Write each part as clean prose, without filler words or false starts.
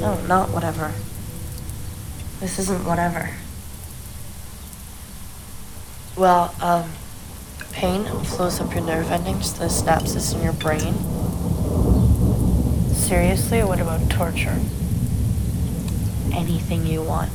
No, not whatever. This isn't whatever. Well, pain flows up your nerve endings to the synapses in your brain. Seriously, what about torture? Anything you want.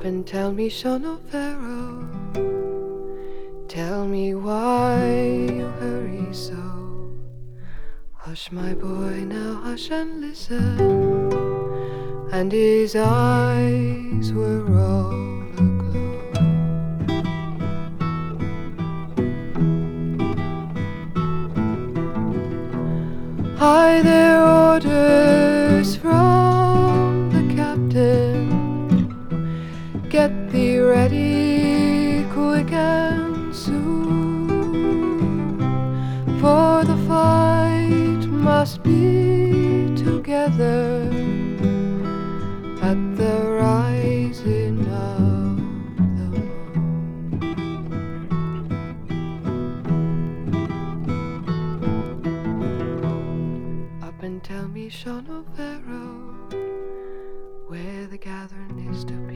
up and tell me, Sean O'Farrell, tell me why you hurry so. Hush, my boy, now hush and listen. And his eyes were all aglow. Hi there, orders from the captain. Get thee ready quick and soon, for the fight must be together at the rising of the moon. Up and tell me, Sean O'Farrell, where the gathering is to be.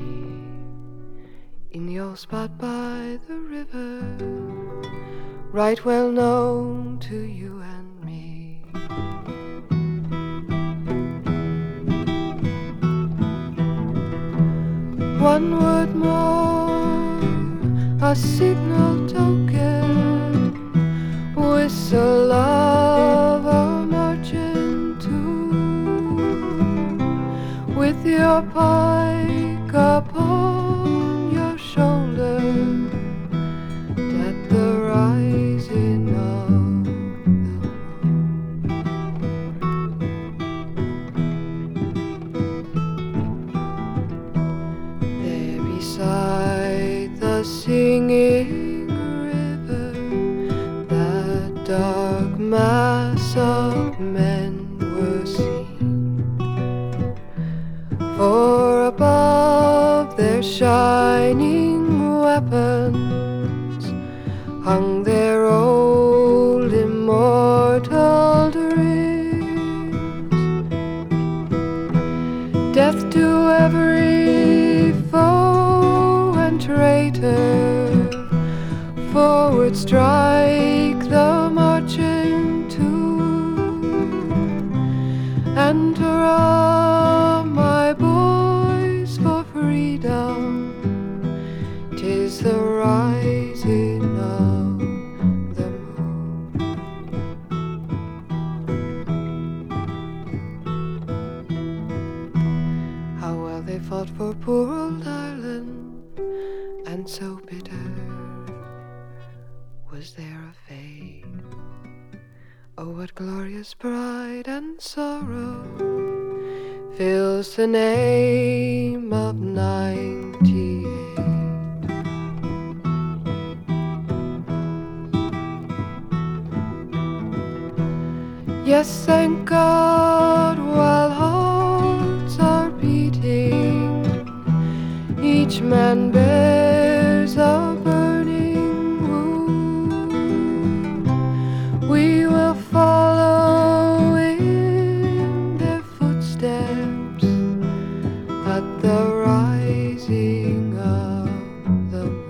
In your spot by the river, right well known to you and me. One word more, a signal token, whistle of a marching tune, with your pike upon your shoulder, at the rising of the moon. Beside the singing river, that dark mass of men were seen. For above their shining weapons hung their old immortal dreams. Death to every foe and traitor, forward strike the marching tune, and hurrah, my boys, for freedom, 'tis the rising of the moon. How well they fought for poor old Ireland, and so bitter was their fate. Oh, what glorious pride and sorrow fills the name of 98. Yes, thank God, while hearts are beating, each man bears a burning wound. We will follow in their footsteps at the rising of the moon.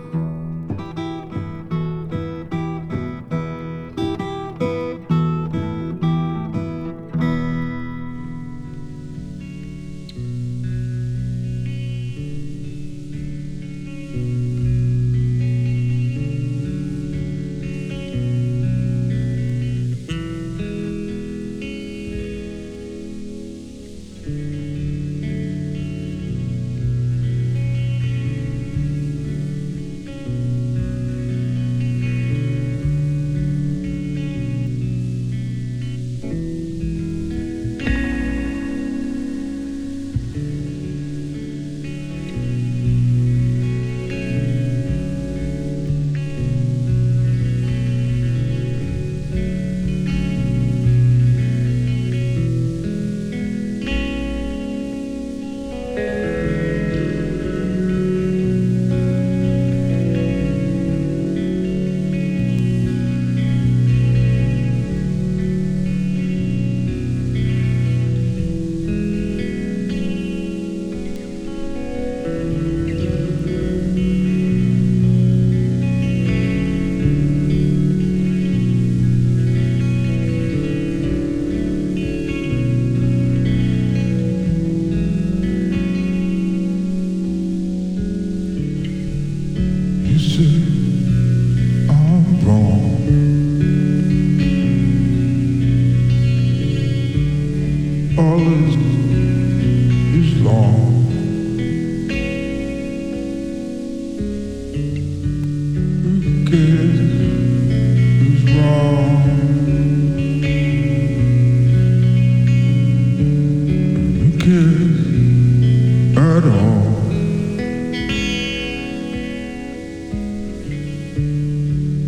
long. Guess who's wrong? Guess at all.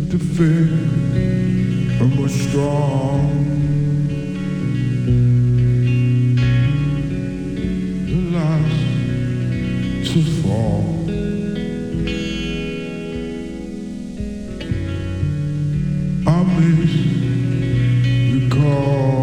The fear of what's strong. To fall, I miss the call.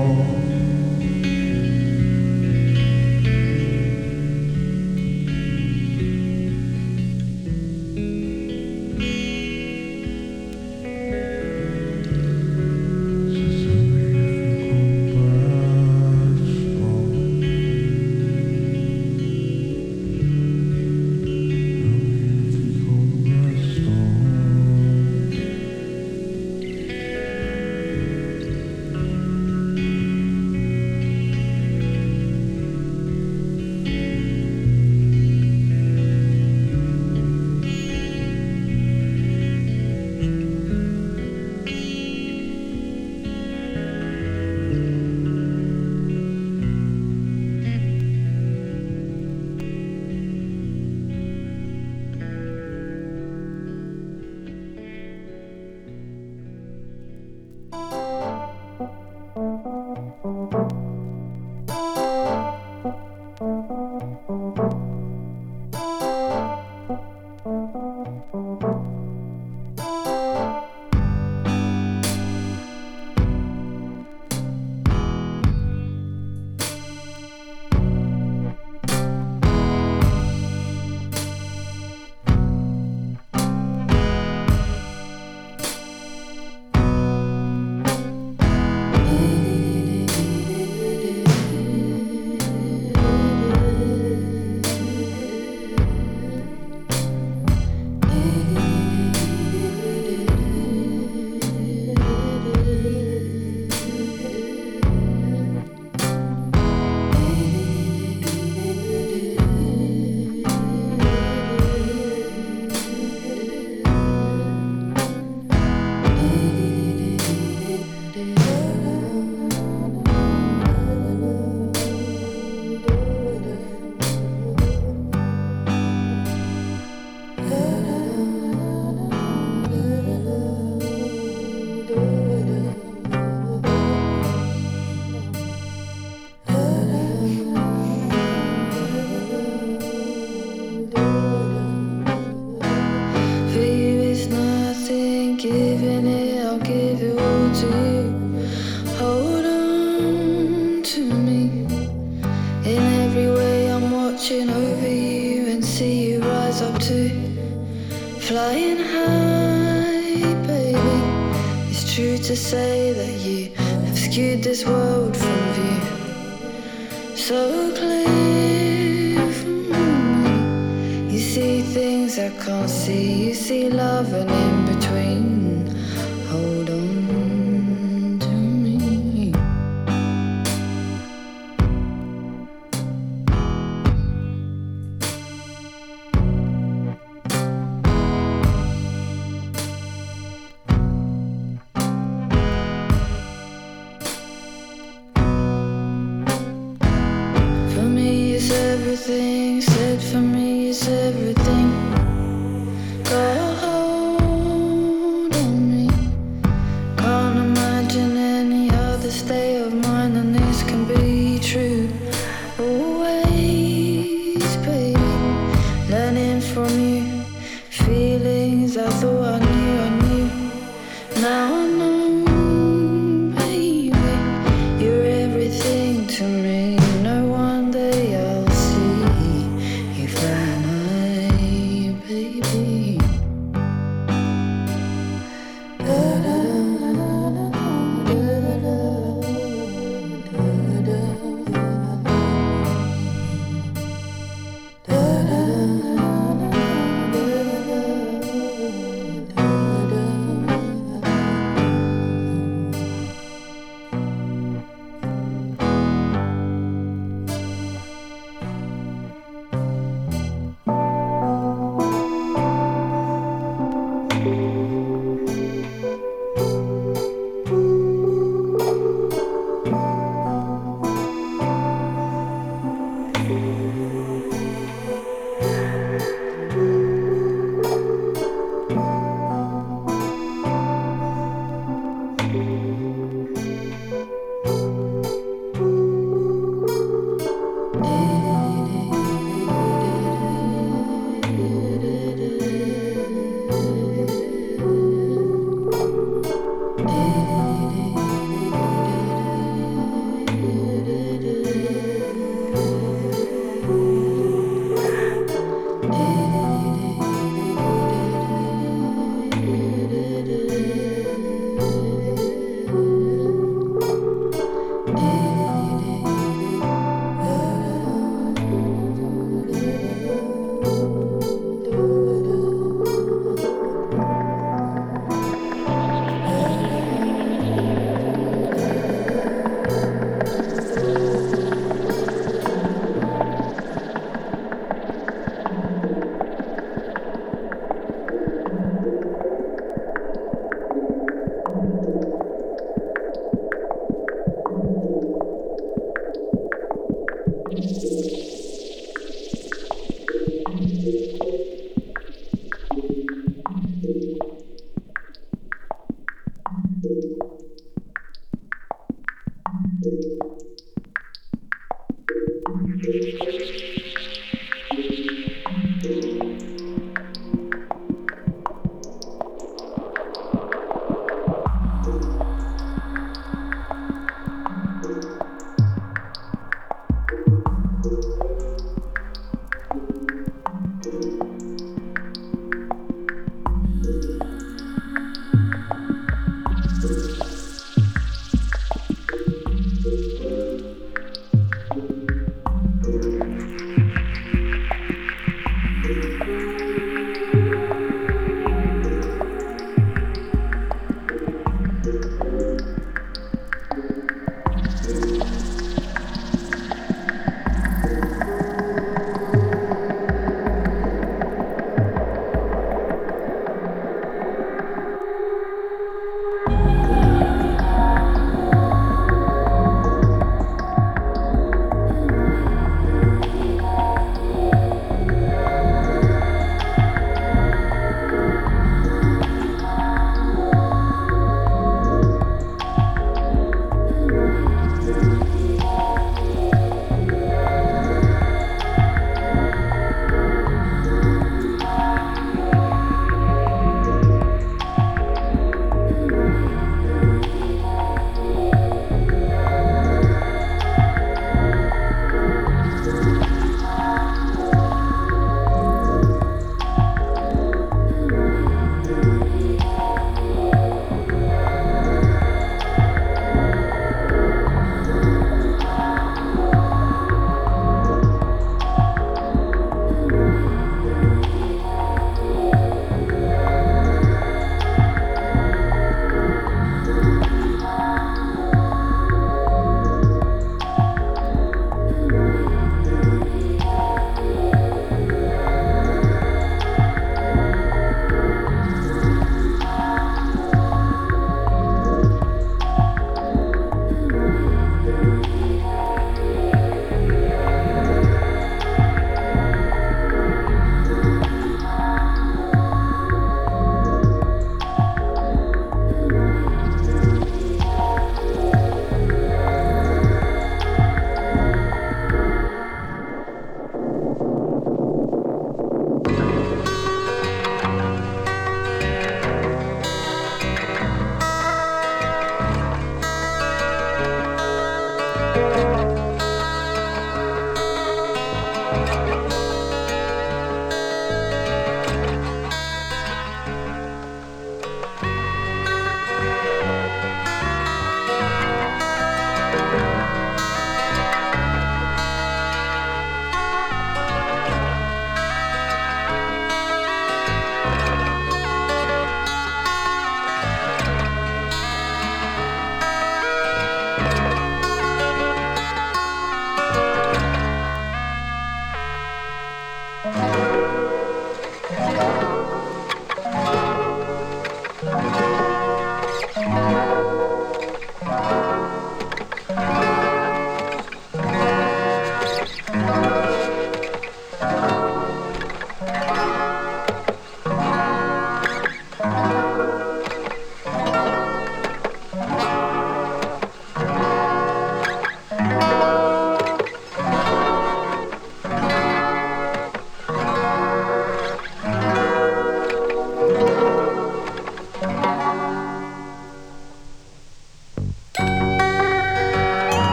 To me, no, one day I'll see you fly.